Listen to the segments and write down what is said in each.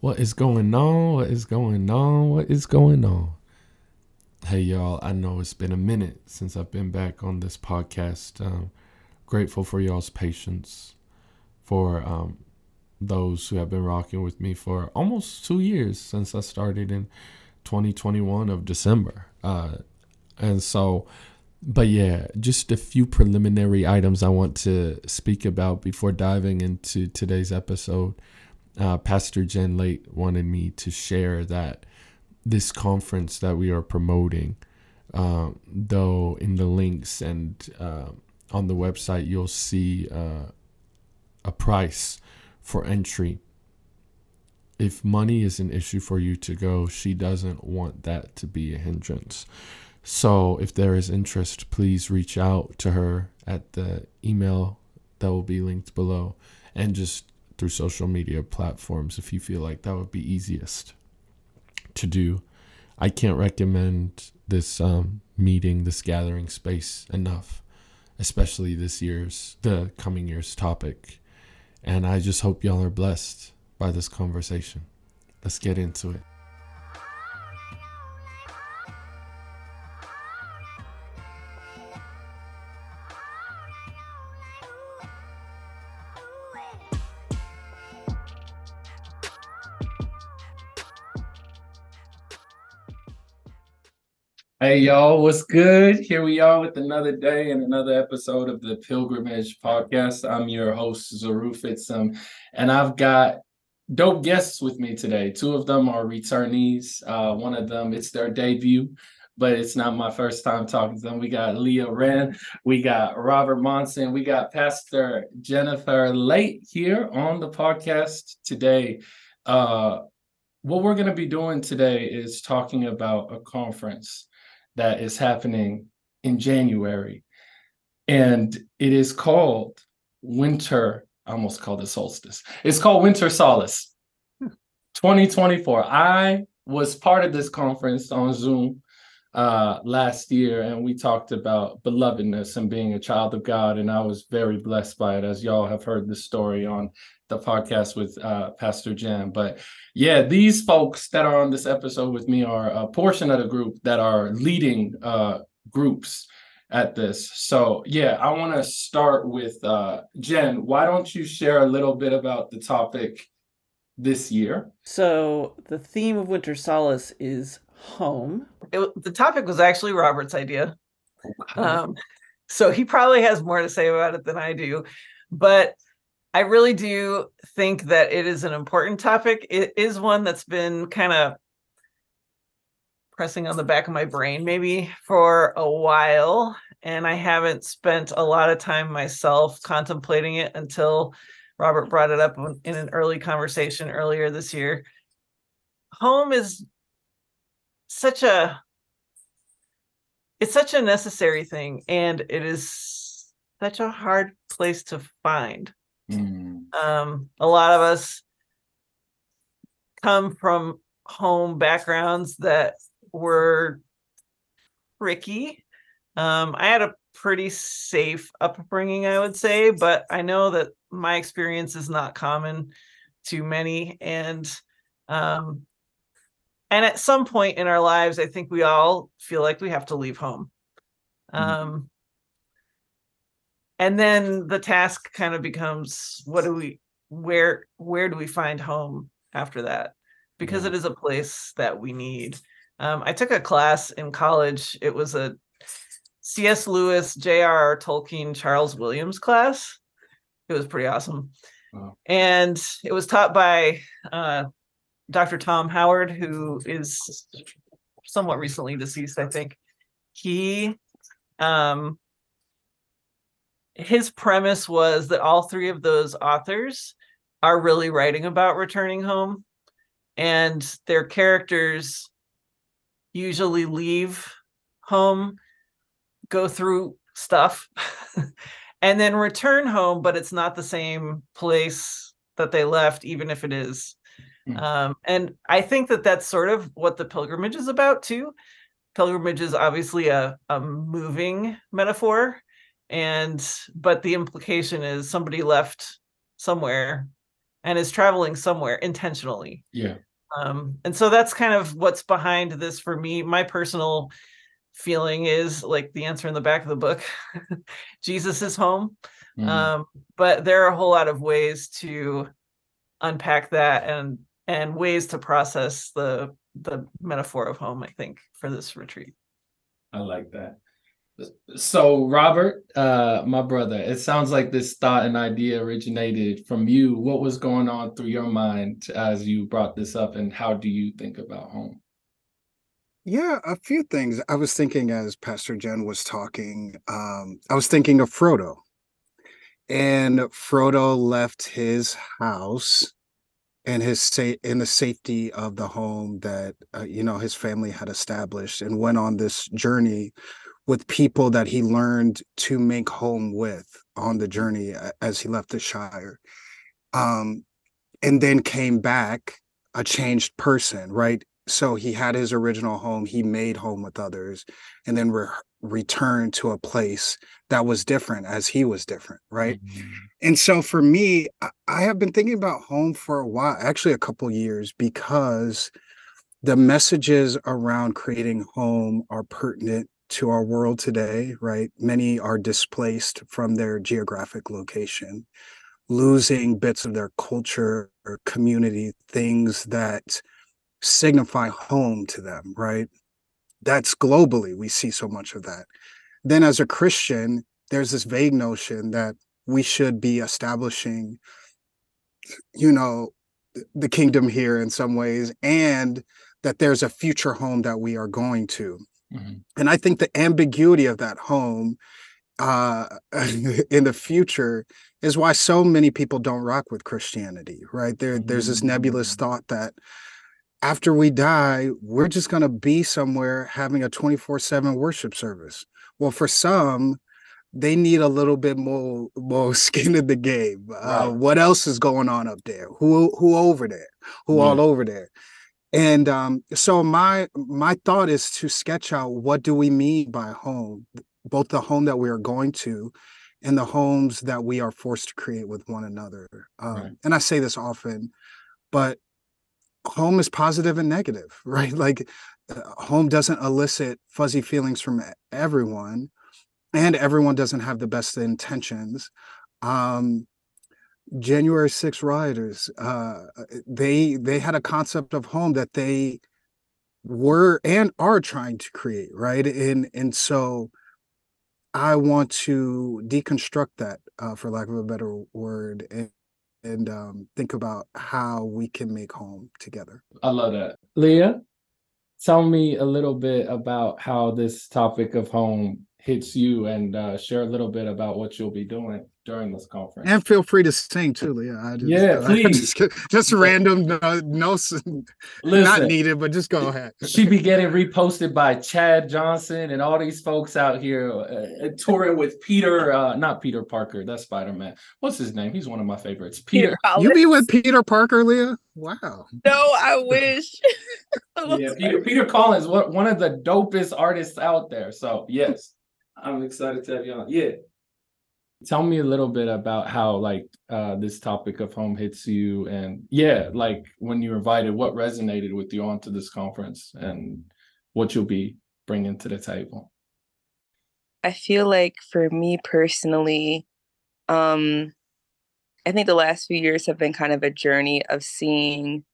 What is going on? What is going on? What is going on? Hey, y'all, I know it's been a minute since I've been back on this podcast. Grateful for y'all's patience, for those who have been rocking with me for almost 2 years since I started in 2021 of December. But yeah, just a few preliminary items I want to speak about before diving into today's episode. Pastor Jen Layte wanted me to share that this conference that we are promoting, though in the links and on the website, you'll see a price for entry. If money is an issue for you to go, she doesn't want that to be a hindrance. So if there is interest, please reach out to her at the email that will be linked below and just through social media platforms if you feel like that would be easiest to do. I can't recommend this meeting, this gathering space enough, especially the coming year's topic. And I just hope y'all are blessed by this conversation. Let's get into it. Hey, y'all, what's good? Here we are with another day and another episode of the Pilgrimage Podcast. I'm your host, Zeru Fitsum, and I've got dope guests with me today. Two of them are returnees. One of them, it's their debut, but it's not my first time talking to them. We got Leah Wrenne, we got Robert Monson, we got Pastor Jennifer Layte here on the podcast today. What we're going to be doing today is talking about a conference that is happening in January, and it is called Winter. I almost called it Solstice. It's called Winter Solace 2024. I was part of this conference on Zoom last year, and we talked about belovedness and being a child of God, and I was very blessed by it, as y'all have heard the story on the podcast with Pastor Jen. But yeah, these folks that are on this episode with me are a portion of the group that are leading groups at this. So yeah, I want to start with Jen. Why don't you share a little bit about the topic this year? So the theme of Winter Solace is home. The topic was actually Robert's idea. So he probably has more to say about it than I do. But I really do think that it is an important topic. It is one that's been kind of pressing on the back of my brain maybe for a while, and I haven't spent a lot of time myself contemplating it until Robert brought it up in an early conversation earlier this year. Home is such a necessary thing, and it is such a hard place to find. A lot of us come from home backgrounds that were tricky. I had a pretty safe upbringing, I would say, but I know that my experience is not common to many. And at some point in our lives, I think we all feel like we have to leave home. And then the task kind of becomes, where do we find home after that? Because it is a place that we need. I took a class in college. It was a CS Lewis, J.R.R. Tolkien, Charles Williams class. It was pretty awesome. Wow. And it was taught by Dr. Tom Howard, who is somewhat recently deceased, I think. His premise was that all three of those authors are really writing about returning home, and their characters usually leave home, go through stuff, and then return home, but it's not the same place that they left, even if it is. And I think that that's sort of what the pilgrimage is about too. Pilgrimage is obviously a moving metaphor. But the implication is somebody left somewhere and is traveling somewhere intentionally. Yeah. And so that's kind of what's behind this for me. My personal feeling is like the answer in the back of the book. Jesus is home. Mm. But there are a whole lot of ways to unpack that and ways to process the metaphor of home, I think, for this retreat. I like that. So Robert, my brother, it sounds like this thought and idea originated from you. What was going on through your mind as you brought this up, and how do you think about home? Yeah, a few things. I was thinking as Pastor Jen was talking, I was thinking of Frodo. And Frodo left his house and in the safety of the home that, his family had established, and went on this journey with people that he learned to make home with on the journey as he left the Shire. And then came back a changed person, right? So he had his original home, he made home with others, and then returned to a place that was different as he was different, right? Mm-hmm. And so for me, I have been thinking about home for a while, actually a couple years, because the messages around creating home are pertinent to our world today, right? Many are displaced from their geographic location, losing bits of their culture or community, things that signify home to them, right? That's globally, we see so much of that. Then as a Christian, there's this vague notion that we should be establishing, the kingdom here in some ways, and that there's a future home that we are going to. Mm-hmm. And I think the ambiguity of that home in the future is why so many people don't rock with Christianity, right? There's this nebulous thought that after we die, we're just going to be somewhere having a 24/7 worship service. Well, for some, they need a little bit more skin in the game. Right. What else is going on up there? Who over there? Who all over there? And so my thought is to sketch out, what do we mean by home, both the home that we are going to and the homes that we are forced to create with one another. Right. And I say this often, but home is positive and negative, right? Like home doesn't elicit fuzzy feelings from everyone, and everyone doesn't have the best intentions. January 6th rioters, they had a concept of home that they were and are trying to create, right? And so I want to deconstruct that, for lack of a better word, and think about how we can make home together. I love that. Leah, tell me a little bit about how this topic of home hits you, and share a little bit about what you'll be doing during this conference. And feel free to sing too, Leah. Please. Just random, no, not needed, but just go ahead. She be getting reposted by Chad Johnson and all these folks out here touring with Peter, not Peter Parker, that's Spider-Man. What's his name? He's one of my favorites. Peter. You be with Peter Parker, Leah? Wow. No, I wish. Yeah, Peter Collins, one of the dopest artists out there. So yes, I'm excited to have you on. Yeah. Tell me a little bit about how this topic of home hits you, and when you were invited, what resonated with you onto this conference and what you'll be bringing to the table. I feel like for me personally, I think the last few years have been kind of a journey of seeing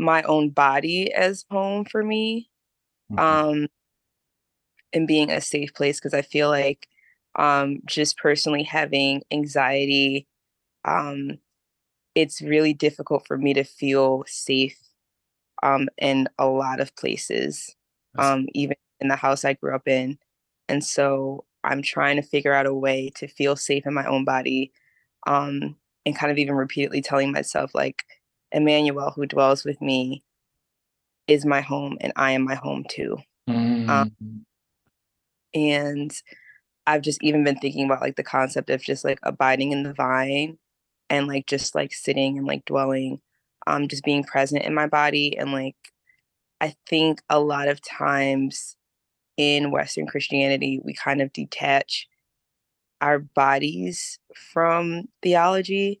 my own body as home for me, and being a safe place, because I feel like just personally having anxiety, it's really difficult for me to feel safe in a lot of places, even in the house I grew up in. And so I'm trying to figure out a way to feel safe in my own body, and kind of even repeatedly telling myself, like, Emmanuel, who dwells with me, is my home, and I am my home too. Mm. And I've just even been thinking about the concept of just abiding in the vine, and just sitting and dwelling, just being present in my body. And I think a lot of times in Western Christianity, we kind of detach our bodies from theology,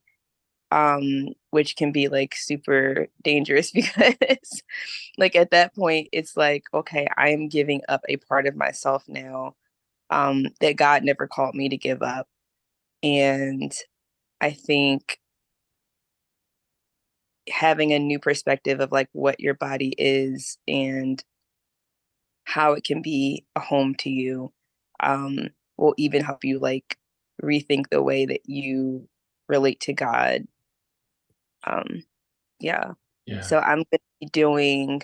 which can be like super dangerous because like at that point, it's like, okay, I am giving up a part of myself now that God never called me to give up. And I think having a new perspective of like what your body is and how it can be a home to you will even help you like rethink the way that you relate to God. So I'm going to be doing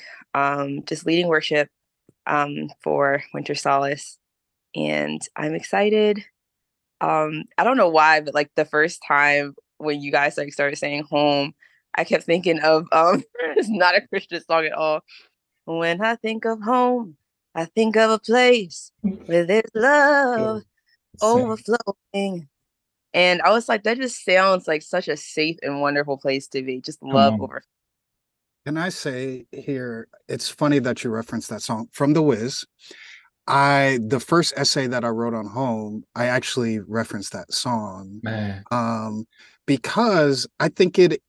just leading worship for Winter Solace, and I'm excited. I don't know why, but like the first time when you guys like started saying home, I kept thinking of it's not a Christian song at all. When I think of home, I think of a place where there's love overflowing. And I was like, that just sounds like such a safe and wonderful place to be. Just love overflowing. Can I say here, it's funny that you referenced that song from The Wiz. The first essay that I wrote on home, I actually referenced that song, because I think it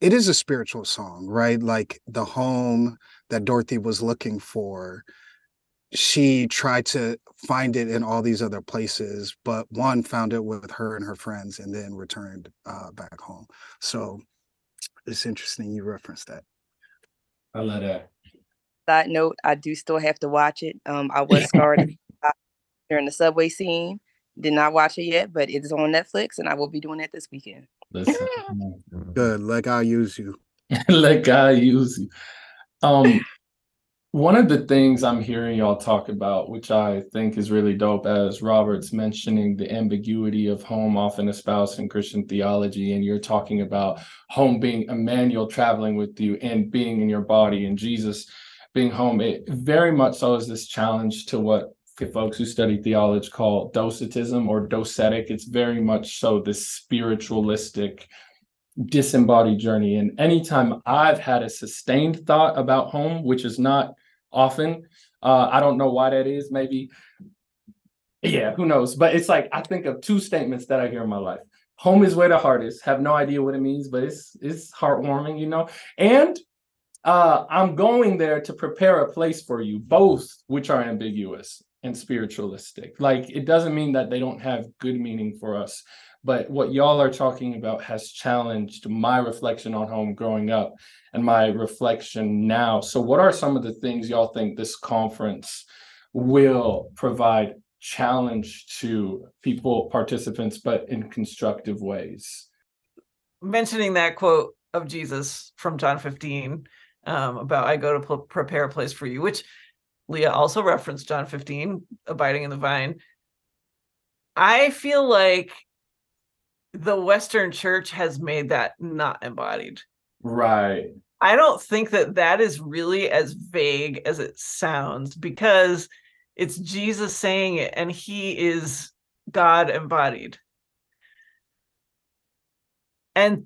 is a spiritual song, right? Like the home that Dorothy was looking for, she tried to find it in all these other places, but one found it with her and her friends and then returned back home. So it's interesting you referenced that. I love that. Side note, I do still have to watch it. I was scarred during the subway scene. Did not watch it yet, but it is on Netflix, and I will be doing that this weekend. Good. Like I'll use you. Like I'll use you. One of the things I'm hearing y'all talk about, which I think is really dope, as Robert's mentioning the ambiguity of home often espoused in Christian theology, and you're talking about home being Emmanuel traveling with you and being in your body, and Jesus being home. It very much so is this challenge to what folks who study theology call docetism or docetic. It's very much so this spiritualistic disembodied journey. And anytime I've had a sustained thought about home, which is not often, I don't know why that is, maybe. Yeah, who knows? But it's like, I think of two statements that I hear in my life. Home is where the heart is. Have no idea what it means, but it's heartwarming, you know? And I'm going there to prepare a place for you, both which are ambiguous and spiritualistic. Like, it doesn't mean that they don't have good meaning for us, but what y'all are talking about has challenged my reflection on home growing up and my reflection now. So what are some of the things y'all think this conference will provide challenge to people, participants, but in constructive ways? Mentioning that quote of Jesus from John 15, about I go to prepare a place for you, which Leah also referenced John 15, abiding in the vine. I feel like the Western church has made that not embodied. Right. I don't think that is really as vague as it sounds, because it's Jesus saying it and he is God embodied. And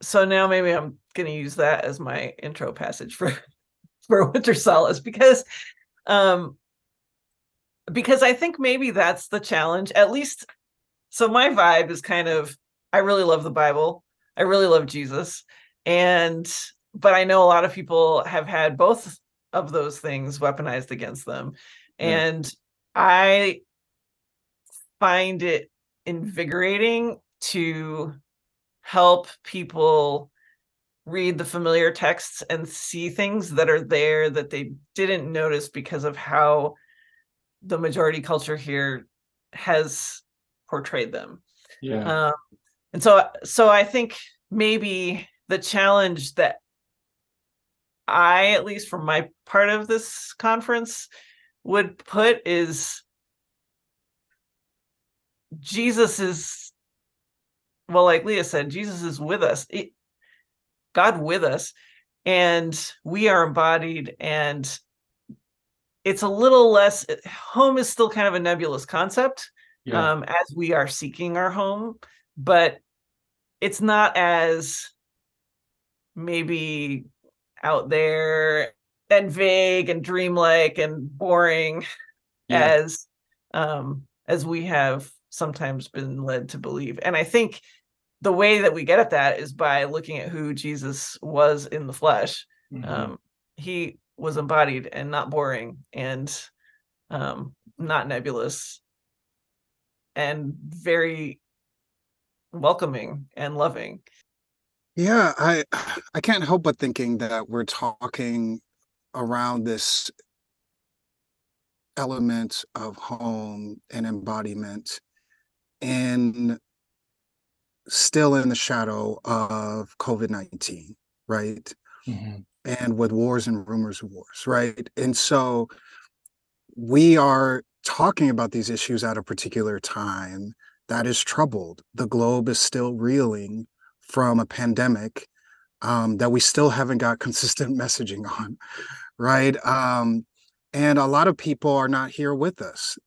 so now maybe I'm going to use that as my intro passage for Winter Solace, because I think maybe that's the challenge, at least. So my vibe is kind of, I really love the Bible. I really love Jesus. But I know a lot of people have had both of those things weaponized against them. And I find it invigorating to help people read the familiar texts and see things that are there that they didn't notice because of how the majority culture here has portrayed them. Yeah. And so I think maybe the challenge that I, at least from my part of this conference, would put is Jesus is, well, like Leah said, Jesus is with us, God with us, and we are embodied. And it's a little less, home is still kind of a nebulous concept, as we are seeking our home, but it's not as maybe out there and vague and dreamlike and boring as we have sometimes been led to believe. And I think the way that we get at that is by looking at who Jesus was in the flesh. Mm-hmm. He was embodied and not boring and not nebulous and very welcoming and loving. Yeah, I can't help but thinking that we're talking around this element of home and embodiment and still in the shadow of COVID-19, right? Mm-hmm. And with wars and rumors of wars, right? And so we are talking about these issues at a particular time that is troubled. The globe is still reeling from a pandemic that we still haven't got consistent messaging on, right? And a lot of people are not here with us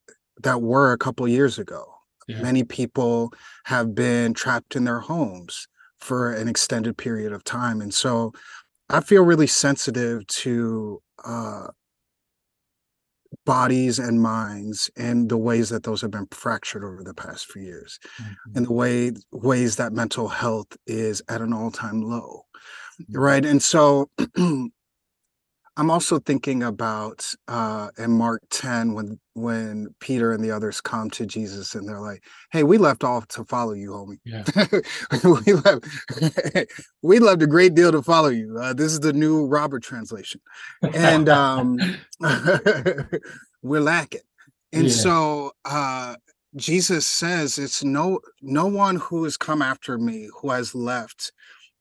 that were a couple years ago. Yeah. Many people have been trapped in their homes for an extended period of time. And so I feel really sensitive to bodies and minds and the ways that those have been fractured over the past few years, mm-hmm. and the ways that mental health is at an all-time low, mm-hmm. right? And so I'm also thinking about in Mark 10 when Peter and the others come to Jesus and they're like, hey, we left all to follow you, homie. Yeah. we left a great deal to follow you. This is the new Robert translation. And we're lacking. And yeah. So Jesus says, it's no one who has come after me who has left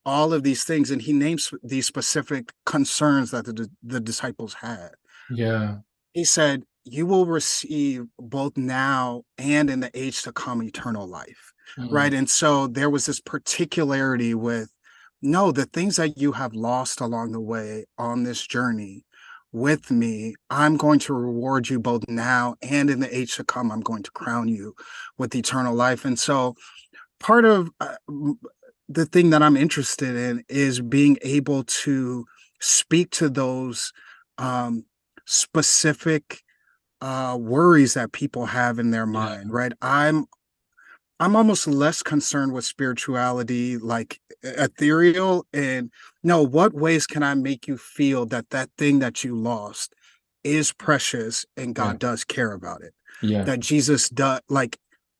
all of these things. And he names these specific concerns that the disciples had. Yeah. He said, you will receive both now and in the age to come eternal life. Mm-hmm. Right. And so there was this particularity with, no, the things that you have lost along the way on this journey with me, I'm going to reward you both now and in the age to come. I'm going to crown you with eternal life. And so part of the thing that I'm interested in is being able to speak to those specific worries that people have in their mind, yeah. right? I'm almost less concerned with spirituality, like ethereal, and no, what ways can I make you feel that thing that you lost is precious and God yeah. does care about it? Yeah. That Jesus does, like,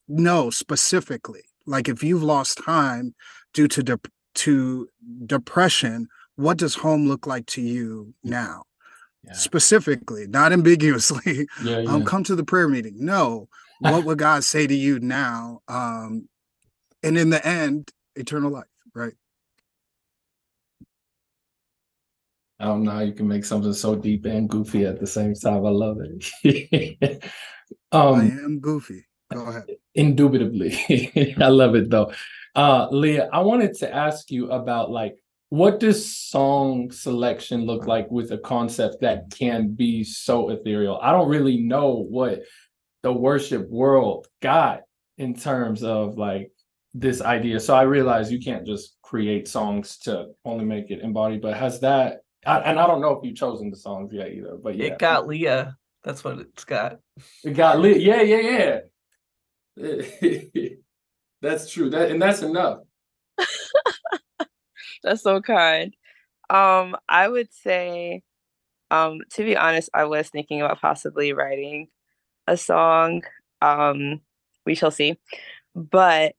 no, specifically, like if you've lost time due to depression, what does home look like to you now? Yeah. Specifically, not ambiguously. Yeah, yeah. Come to the prayer meeting. No, what would God say to you now? And in the end, eternal life, right? I don't know how you can make something so deep and goofy at the same time. I love it. I am goofy. Go ahead. Indubitably. I love it though. Leah, I wanted to ask you about what does song selection look like with a concept that can be so ethereal? I don't really know what the worship world got in terms of this idea. So I realize you can't just create songs to only make it embodied, but has that, and I don't know if you've chosen the songs yet either, but yeah. It got Leah. That's what it's got. It got Leah. Yeah. That's true. And that's enough. That's so kind. I would say, to be honest, I was thinking about possibly writing a song. We shall see. But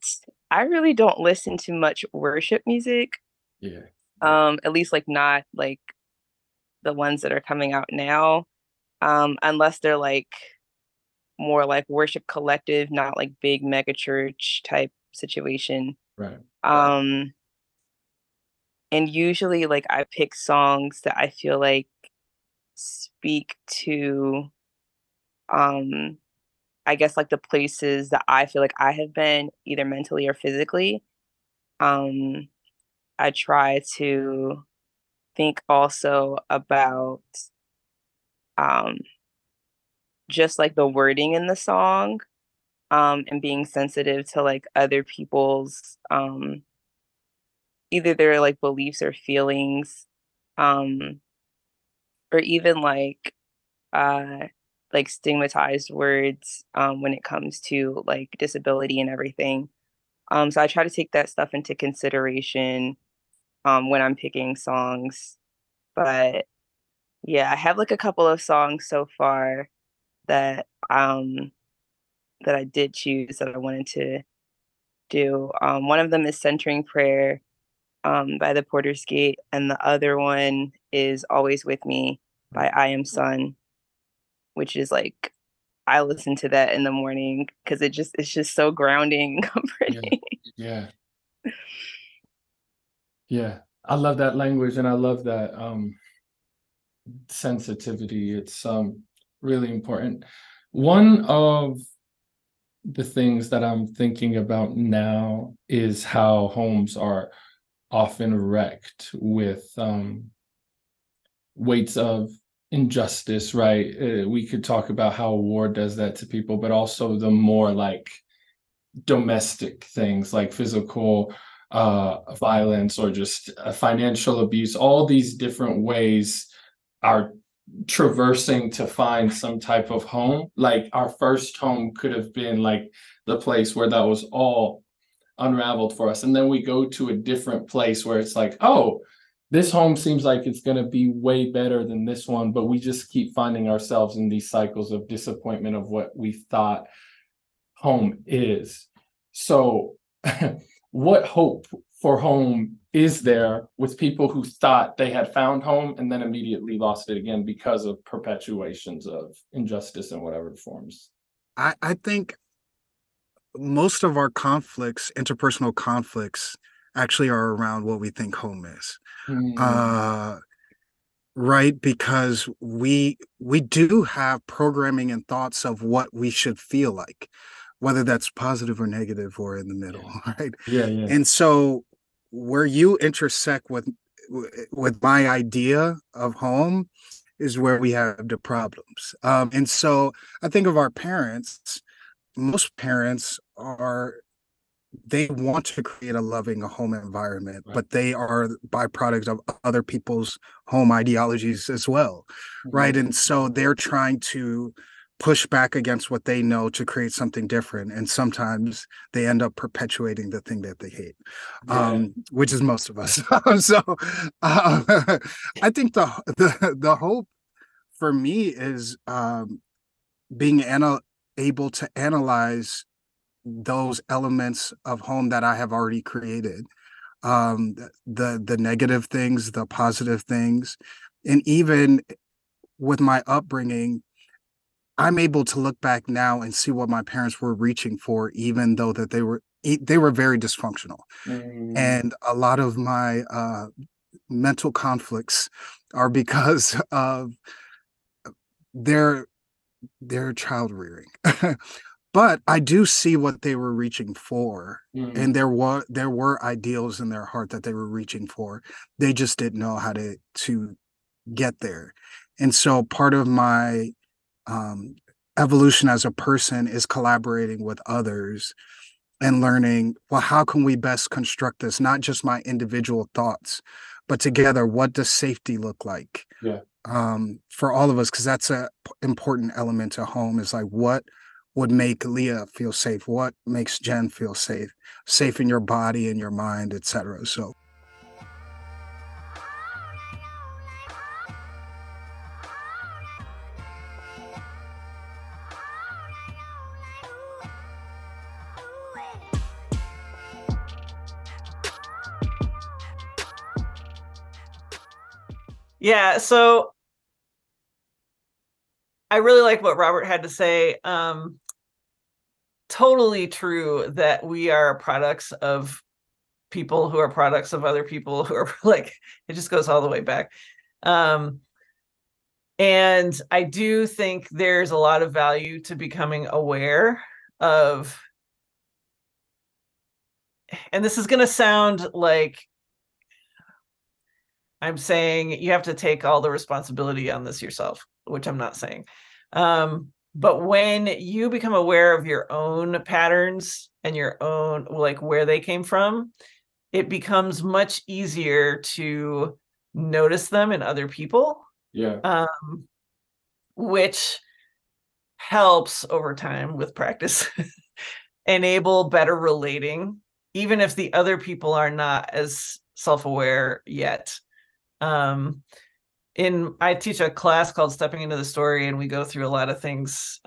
I really don't listen to much worship music. Yeah. At least not the ones that are coming out now. Unless they're more worship collective, not big mega church type situation. Right. And usually I pick songs that I feel speak to, I guess the places that I feel I have been either mentally or physically. I try to think also about just the wording in the song, and being sensitive to other people's, either their beliefs or feelings, or even stigmatized words when it comes to disability and everything. So I try to take that stuff into consideration when I'm picking songs. But yeah, I have like a couple of songs so far that that I did choose that I wanted to do. One of them is Centering Prayer by the Porter's Gate, and the other one is Always With Me by I Am Son, which is like, I listen to that in the morning because it's just so grounding and comforting. Yeah. I love that language, and I love that sensitivity. It's really important. One of the things that I'm thinking about now is how homes are often wrecked with weights of injustice, right? We could talk about how war does that to people, but also the more like domestic things like physical violence or just financial abuse. All these different ways are traversing to find some type of home. Like our first home could have been like the place where that was all unraveled for us. And then we go to a different place where it's like, oh, this home seems like it's going to be way better than this one, but we just keep finding ourselves in these cycles of disappointment of what we thought home is. So what hope for home is there with people who thought they had found home and then immediately lost it again because of perpetuations of injustice in whatever forms? I think most of our conflicts, interpersonal conflicts, actually are around what we think home is. Mm-hmm. Right? Because we do have programming and thoughts of what we should feel like, whether that's positive or negative or in the middle, right? Yeah. And so where you intersect with my idea of home is where we have the problems. And so I think of our parents. Most parents they want to create a loving home environment, right, but they are byproducts of other people's home ideologies as well, mm-hmm, right? And so they're trying to push back against what they know to create something different. And sometimes they end up perpetuating the thing that they hate, which is most of us. So I think the hope for me is being able to analyze those elements of home that I have already created, the negative things, the positive things, and even with my upbringing, I'm able to look back now and see what my parents were reaching for, even though that they were very dysfunctional, and a lot of my mental conflicts are because of their child rearing. But I do see what they were reaching for, and there were ideals in their heart that they were reaching for. They just didn't know how to get there. And so part of my evolution as a person is collaborating with others and learning, well, how can we best construct this? Not just my individual thoughts, but together, what does safety look like for all of us? Because that's an important element to home, is like, what would make Leah feel safe? What makes Jen feel safe? Safe in your body, in your mind, etc. So. Yeah, so I really like what Robert had to say. Totally true that we are products of people who are products of other people who are like, it just goes all the way back. And I do think there's a lot of value to becoming aware of, and this is going to sound like I'm saying you have to take all the responsibility on this yourself, which I'm not saying. But when you become aware of your own patterns and your own, like where they came from, it becomes much easier to notice them in other people. Yeah. Which helps over time with practice, enable better relating even if the other people are not as self-aware yet. I teach a class called Stepping Into the Story, and we go through a lot of things.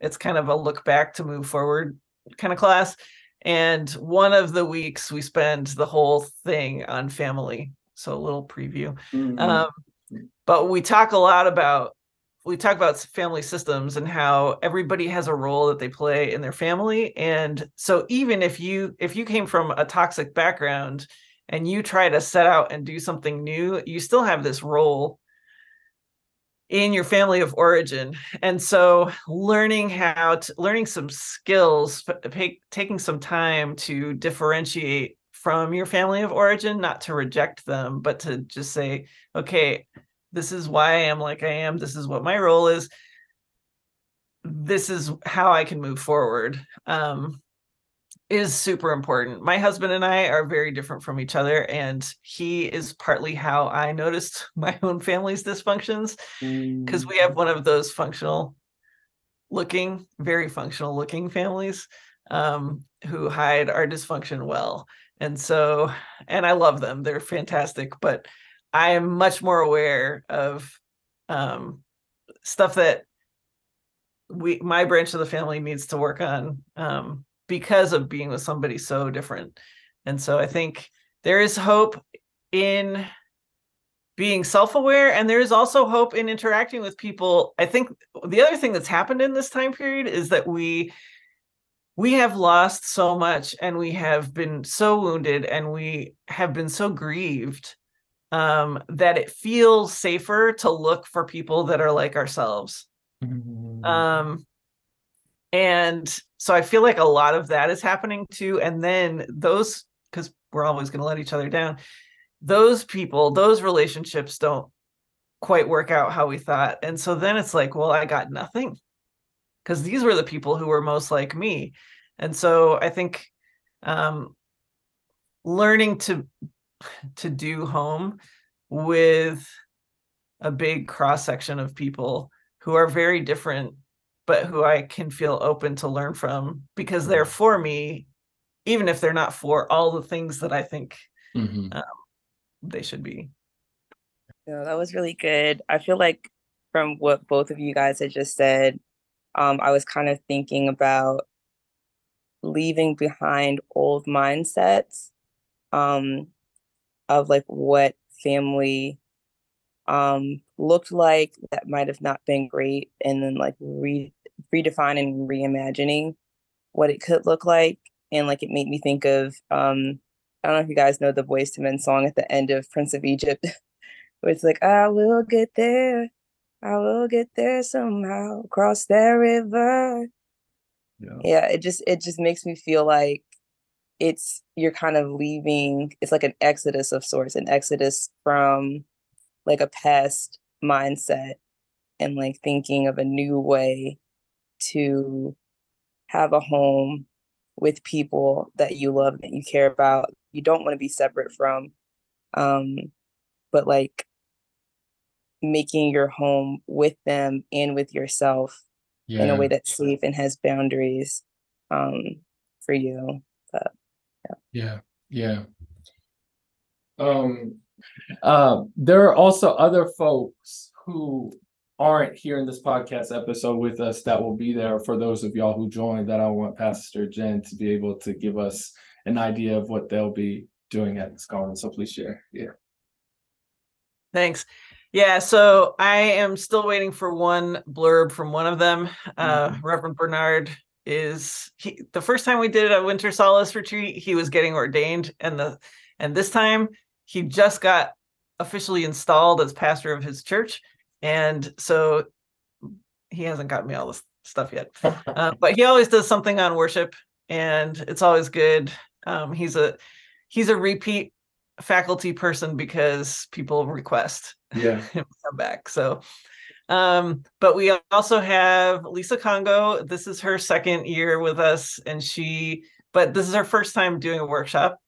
It's kind of a look back to move forward kind of class. And one of the weeks we spend the whole thing on family. So a little preview. Mm-hmm. But we talk about family systems and how everybody has a role that they play in their family. And so even if you came from a toxic background and you try to set out and do something new, you still have this role in your family of origin. And so learning some skills, taking some time to differentiate from your family of origin, not to reject them, but to just say, okay, this is why I am like I am. This is what my role is. This is how I can move forward, is super important. My husband and I are very different from each other, and he is partly how I noticed my own family's dysfunctions, because we have one of those very functional looking families who hide our dysfunction well. And I love them. They're fantastic, but I am much more aware of stuff that my branch of the family needs to work on because of being with somebody so different. And so I think there is hope in being self-aware, and there is also hope in interacting with people. I think the other thing that's happened in this time period is that we have lost so much, and we have been so wounded, and we have been so grieved, that it feels safer to look for people that are like ourselves. Mm-hmm. And so I feel like a lot of that is happening too. And then because we're always going to let each other down, those relationships don't quite work out how we thought. And so then it's like, well, I got nothing, because these were the people who were most like me. And so I think learning to do home with a big cross-section of people who are very different, but who I can feel open to learn from, because they're for me, even if they're not for all the things that I think they should be. Yeah, that was really good. I feel like from what both of you guys had just said, I was kind of thinking about leaving behind old mindsets, of like what family looked like that might have not been great, and then like redefining and reimagining what it could look like. And like it made me think of I don't know if you guys know the Boyz II Men song at the end of Prince of Egypt, where it's like, I will get there somehow, across that river. Yeah, it just makes me feel like you're kind of leaving, it's like an exodus of sorts, an exodus from like a past mindset, and like thinking of a new way to have a home with people that you love, that you care about, you don't want to be separate from, but like making your home with them and with yourself in a way that's safe and has boundaries for you. But there are also other folks who aren't here in this podcast episode with us that will be there for those of y'all who joined, that I want Pastor Jen to be able to give us an idea of what they'll be doing at this conference. So please share. Thanks. So I am still waiting for one blurb from one of them. Reverend Bernard the first time we did a Winter Solace retreat, he was getting ordained, and this time he just got officially installed as pastor of his church, and so he hasn't gotten me all this stuff yet. But he always does something on worship, and it's always good. He's a repeat faculty person because people request him to come back. So. But we also have Lisa Congo. This is her second year with us, but this is her first time doing a workshop.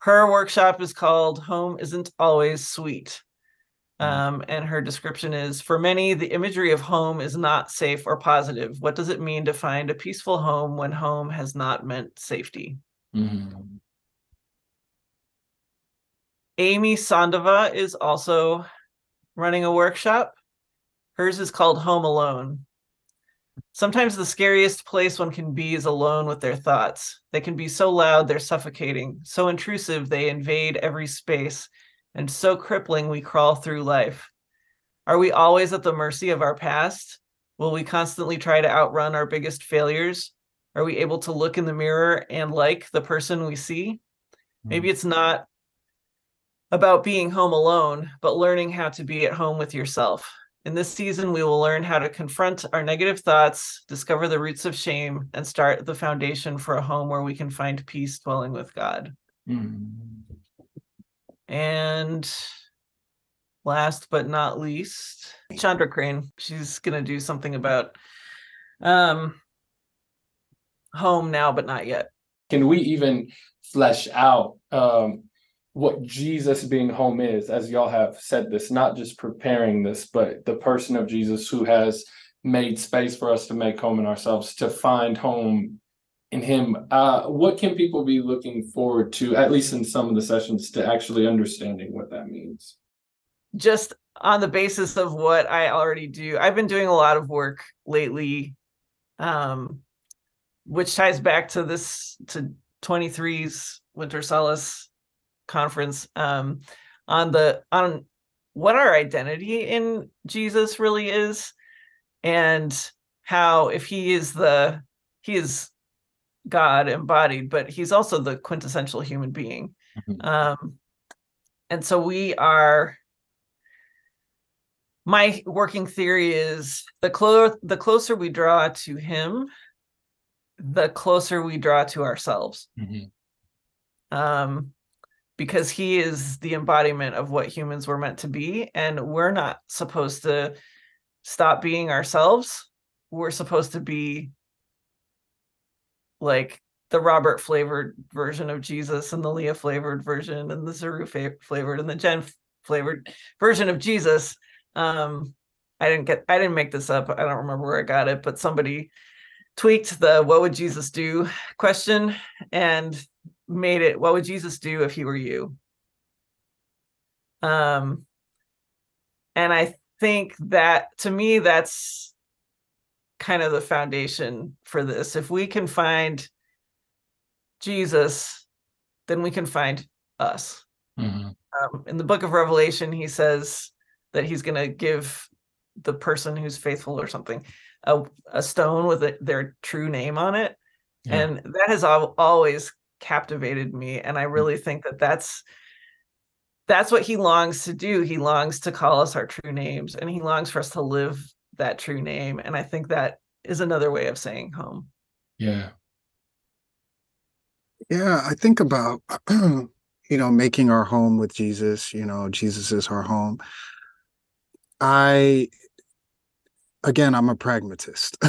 Her workshop is called Home Isn't Always Sweet. And her description is, for many, the imagery of home is not safe or positive. What does it mean to find a peaceful home when home has not meant safety? Mm-hmm. Amy Sandova is also running a workshop. Hers is called Home Alone. Sometimes the scariest place one can be is alone with their thoughts. They can be so loud, they're suffocating, so intrusive, they invade every space, and so crippling, we crawl through life. Are we always at the mercy of our past? Will we constantly try to outrun our biggest failures? Are we able to look in the mirror and like the person we see? Maybe it's not about being home alone, but learning how to be at home with yourself. In this season, we will learn how to confront our negative thoughts, discover the roots of shame, and start the foundation for a home where we can find peace dwelling with God. And last but not least, Chandra Crane. She's going to do something about home now, but not yet. Can we even flesh out what Jesus being home is, as y'all have said this, not just preparing this, but the person of Jesus who has made space for us to make home in ourselves, to find home in him. What can people be looking forward to, at least in some of the sessions, to actually understanding what that means? Just on the basis of what I already do, I've been doing a lot of work lately, which ties back to this, to 23's Winter Solace Conference, on what our identity in Jesus really is, and how if he is God embodied, but he's also the quintessential human being. And so we are. My working theory is the closer we draw to him, the closer we draw to ourselves. Because he is the embodiment of what humans were meant to be. And we're not supposed to stop being ourselves. We're supposed to be like the Robert flavored version of Jesus, and the Leah flavored version, and the Zeru flavored, and the Jen flavored version of Jesus. I didn't make this up. I don't remember where I got it, but somebody tweaked the "What would Jesus do?" question and made it "What would Jesus do if he were you?" And I think that, to me, that's kind of the foundation for this. If we can find Jesus, then we can find us. In the book of Revelation, he says that he's going to give the person who's faithful or something a stone with their true name on it. And that has always captivated me. And I really think that that's what he longs to do. He longs to call us our true names, and he longs for us to live that true name. And I think that is another way of saying home. Yeah, I think about, making our home with Jesus. Jesus is our home. I'm a pragmatist. I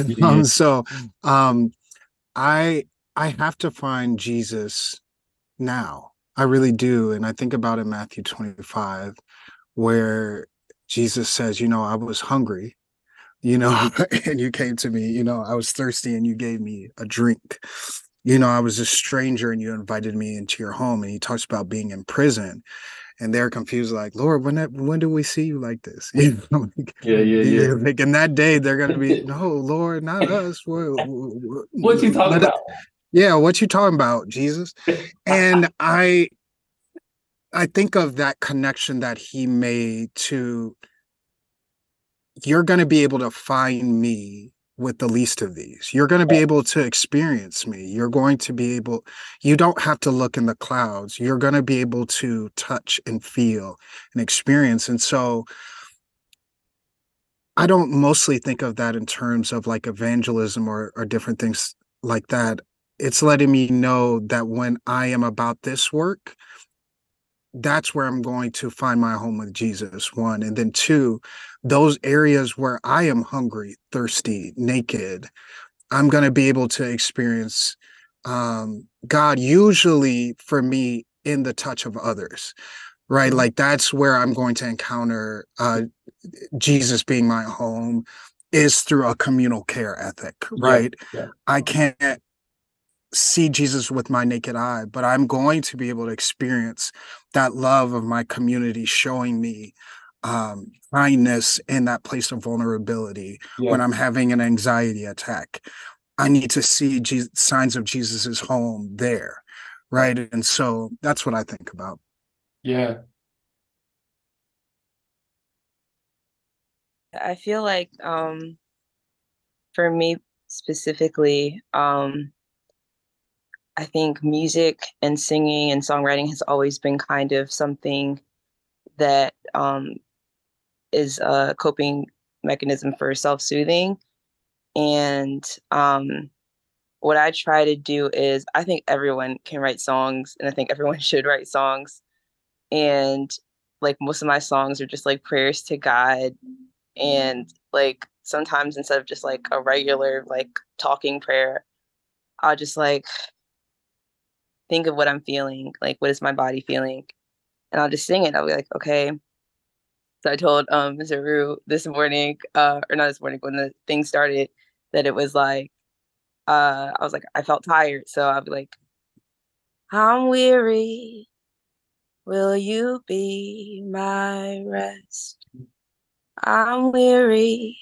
have to find Jesus now. I really do. And I think about in Matthew 25, where Jesus says, I was hungry, and you came to me, I was thirsty and you gave me a drink. I was a stranger and you invited me into your home. And he talks about being in prison. And they're confused, like, Lord, when do we see you like this? Like, in that day, they're going to be, no, Lord, not us. What you talking about? Yeah, what you talking about, Jesus? And I think of that connection that he made to, you're going to be able to find me with the least of these. You're going to be able to experience me. You're going to be able, you don't have to look in the clouds. You're going to be able to touch and feel and experience. And so I don't mostly think of that in terms of like evangelism or different things like that. It's letting me know that when I am about this work, that's where I'm going to find my home with Jesus, one. And then two, those areas where I am hungry, thirsty, naked, I'm going to be able to experience God, usually for me, in the touch of others, right? Like that's where I'm going to encounter Jesus being my home, is through a communal care ethic, right? I can't see Jesus with my naked eye, but I'm going to be able to experience that love of my community showing me kindness in that place of vulnerability. Yeah. When I'm having an anxiety attack, I need to see signs of Jesus's home there, right? And so that's what I think about. Yeah. I feel like for me specifically, I think music and singing and songwriting has always been kind of something that is a coping mechanism for self-soothing. And what I try to do is, I think everyone can write songs, and I think everyone should write songs. And like most of my songs are just like prayers to God. And like sometimes instead of just like a regular like talking prayer, I'll just like think of what I'm feeling, like what is my body feeling, and I'll just sing it. I'll be like, okay. So I told Zeru this morning, or not this morning, when the thing started, that it was like, I was like, I felt tired, so I'll be like, I'm weary, will you be my rest? I'm weary,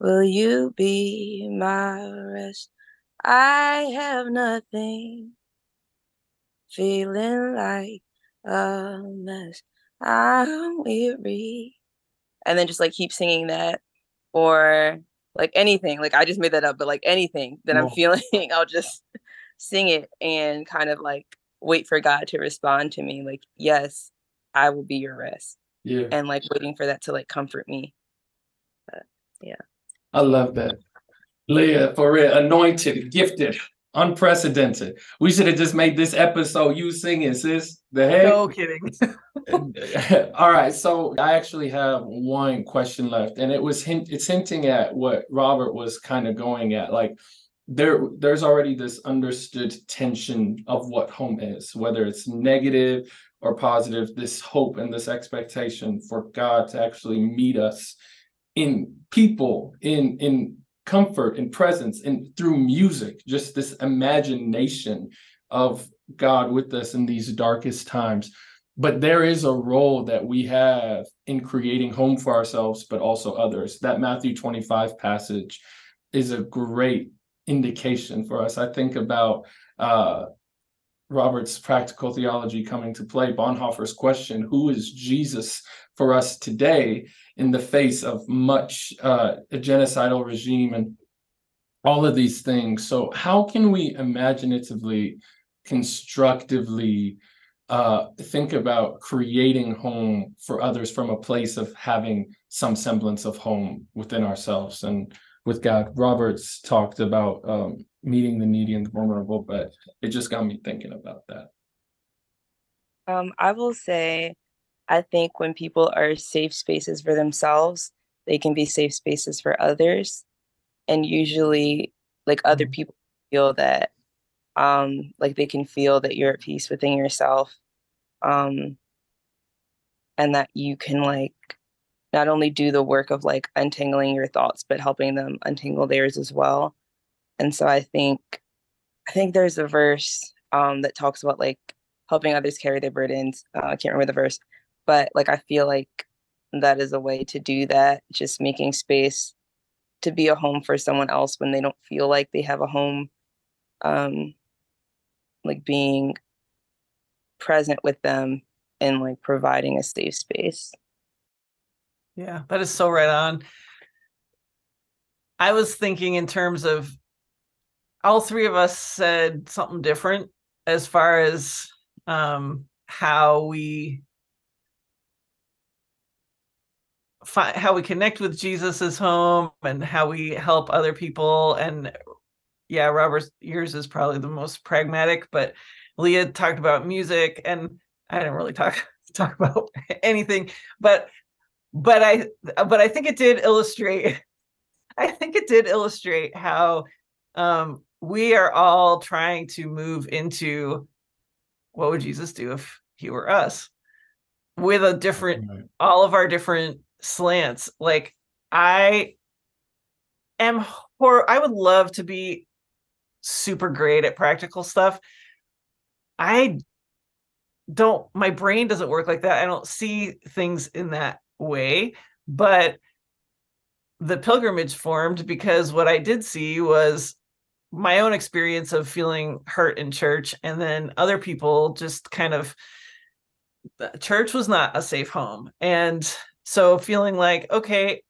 will you be my rest? I have nothing, feeling like a mess. I'm weary. And then just like keep singing that, or like anything. Like I just made that up, but like anything that I'm feeling, I'll just sing it and kind of like wait for God to respond to me. Like, yes, I will be your rest. Yeah. And like waiting for that to like comfort me. But, yeah. I love that. Leah, for real, anointed, gifted, unprecedented. We should have just made this episode you singing, sis. The heck? No kidding. All right. So I actually have one question left, and it was it's hinting at what Robert was kind of going at. Like there's already this understood tension of what home is, whether it's negative or positive, this hope and this expectation for God to actually meet us in people, in comfort and presence, and through music, just this imagination of God with us in these darkest times. But there is a role that we have in creating home for ourselves, but also others. That Matthew 25 passage is a great indication for us. I think about Robert's practical theology coming to play, Bonhoeffer's question, who is Jesus for us today in the face of much a genocidal regime and all of these things. So how can we imaginatively, constructively think about creating home for others from a place of having some semblance of home within ourselves and with God? Robert's talked about meeting the needy and the vulnerable, but it just got me thinking about that. I will say, I think when people are safe spaces for themselves, they can be safe spaces for others. And usually, like, other people feel that, like, they can feel that you're at peace within yourself, and that you can, like, not only do the work of, like, untangling your thoughts, but helping them untangle theirs as well. And so I think there's a verse that talks about, like, helping others carry their burdens. I can't remember the verse, but, like, I feel like that is a way to do that, just making space to be a home for someone else when they don't feel like they have a home, like being present with them and, like, providing a safe space. Yeah, that is so right on. I was thinking in terms of all three of us said something different as far as how we connect with Jesus's home and how we help other people. And yeah, Robert, yours is probably the most pragmatic, but Leah talked about music, and I didn't really talk about anything, but I think it did illustrate. I think it did illustrate how we are all trying to move into what would Jesus do if he were us, with a different, all of our different slants. Like I would love to be super great at practical stuff. I don't, my brain doesn't work like that. I don't see things in that way, but the pilgrimage formed because what I did see was my own experience of feeling hurt in church. And then other people just kind of, church was not a safe home. And so feeling like, okay,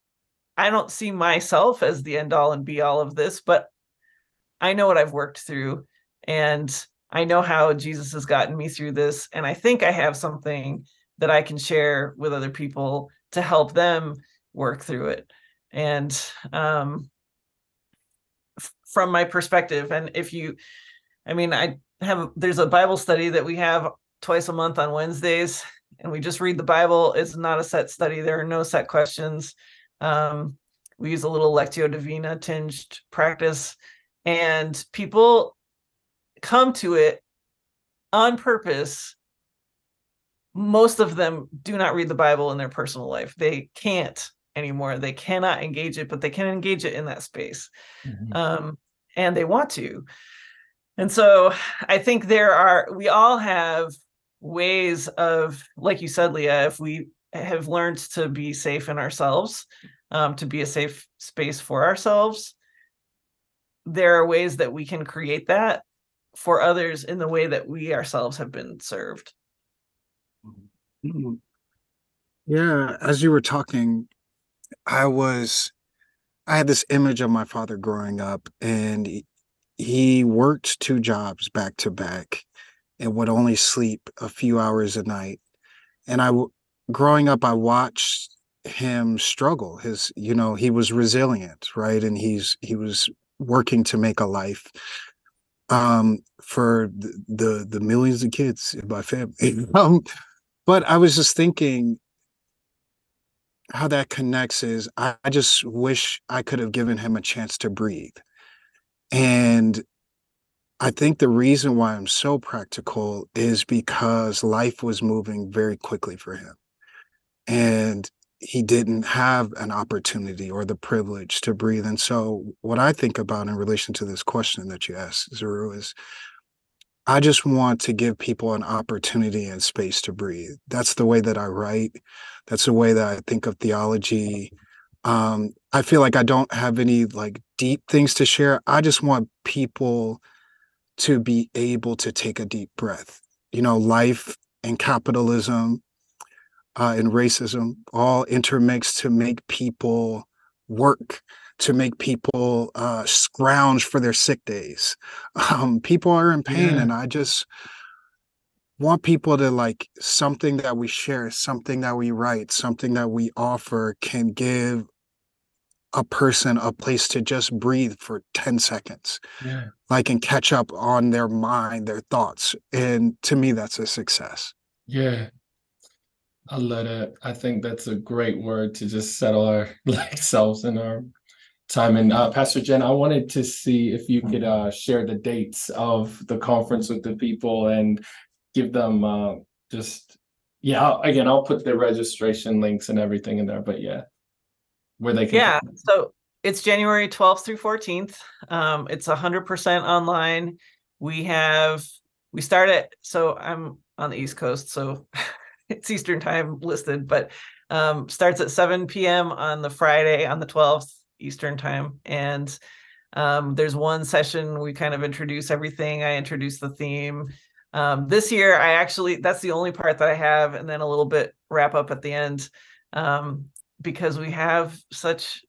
I don't see myself as the end all and be all of this, but I know what I've worked through and I know how Jesus has gotten me through this. And I think I have something that I can share with other people to help them work through it. And from my perspective, and if you, I mean, I have, there's a Bible study that we have twice a month on Wednesdays, and we just read the Bible. It's not a set study. There are no set questions. We use a little Lectio Divina tinged practice, and people come to it on purpose. Most of them do not read the Bible in their personal life. They can't anymore. They cannot engage it, but they can engage it in that space. Mm-hmm. And they want to. And so I think we all have ways of, like you said, Leah, if we have learned to be safe in ourselves, to be a safe space for ourselves, there are ways that we can create that for others in the way that we ourselves have been served. Yeah. As you were talking, I had this image of my father growing up, and he worked two jobs back to back and would only sleep a few hours a night. And growing up, I watched him struggle. His, you know, he was resilient, right? And he was working to make a life for the millions of kids in my family. But I was just thinking how that connects is I just wish I could have given him a chance to breathe. And I think the reason why I'm so practical is because life was moving very quickly for him. And he didn't have an opportunity or the privilege to breathe. And so what I think about in relation to this question that you asked, Zeru, is I just want to give people an opportunity and space to breathe. That's the way that I write. That's the way that I think of theology. I feel like I don't have any like deep things to share. I just want people to be able to take a deep breath. You know, life and capitalism and racism all intermix to make people work, to make people scrounge for their sick days. People are in pain, yeah. And I just want people to like something that we share, something that we write, something that we offer can give a person a place to just breathe for 10 seconds, yeah. Like, and catch up on their mind, their thoughts. And to me, that's a success. Yeah. I love that. I think that's a great word to just settle our like selves in our time. And Pastor Jen, I wanted to see if you could share the dates of the conference with the people and give them I'll put the registration links and everything in there, but yeah, where they can. Yeah. So it's January 12th through 14th. It's 100% online. We start at, so I'm on the East Coast, so it's Eastern time listed, but starts at 7 p.m. on the Friday on the 12th Eastern time. And there's one session we kind of introduce everything. I introduce the theme. This year, that's the only part that I have, and then a little bit wrap up at the end, because we have such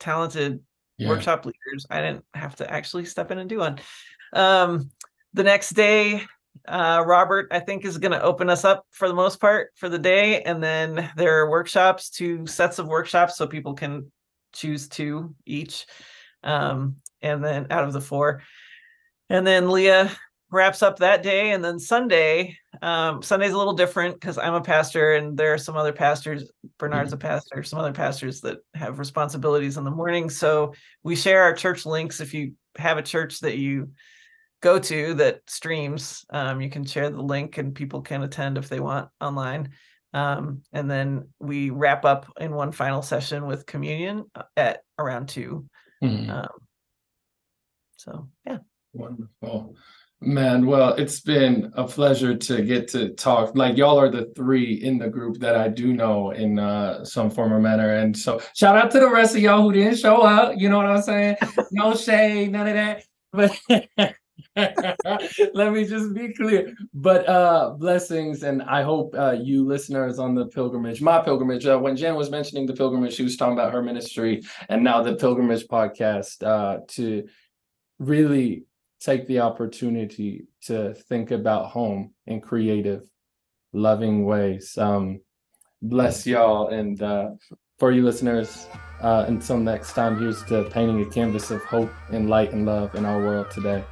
talented workshop leaders. I didn't have to actually step in and do one. The next day, Robert, I think, is going to open us up for the most part for the day. And then there are workshops, 2 sets of workshops, so people can choose 2 each. And then out of the 4. And then Leah wraps up that day. And then Sunday, Sunday's a little different because I'm a pastor and there are some other pastors, Bernard's a pastor, some other pastors that have responsibilities in the morning. So we share our church links. If you have a church that you go to that streams, you can share the link and people can attend if they want online. And then we wrap up in one final session with communion at around 2. Mm-hmm. So, yeah. Wonderful. Man, well, it's been a pleasure to get to talk. Like, y'all are the three in the group that I do know in some form or manner. And so shout out to the rest of y'all who didn't show up. You know what I'm saying? No shade, none of that. But let me just be clear. But blessings. And I hope you listeners on the pilgrimage, my pilgrimage, when Jan was mentioning the pilgrimage, she was talking about her ministry and now the pilgrimage podcast to really take the opportunity to think about home in creative, loving ways. Bless y'all. And for you listeners, until next time, here's to painting a canvas of hope and light and love in our world today.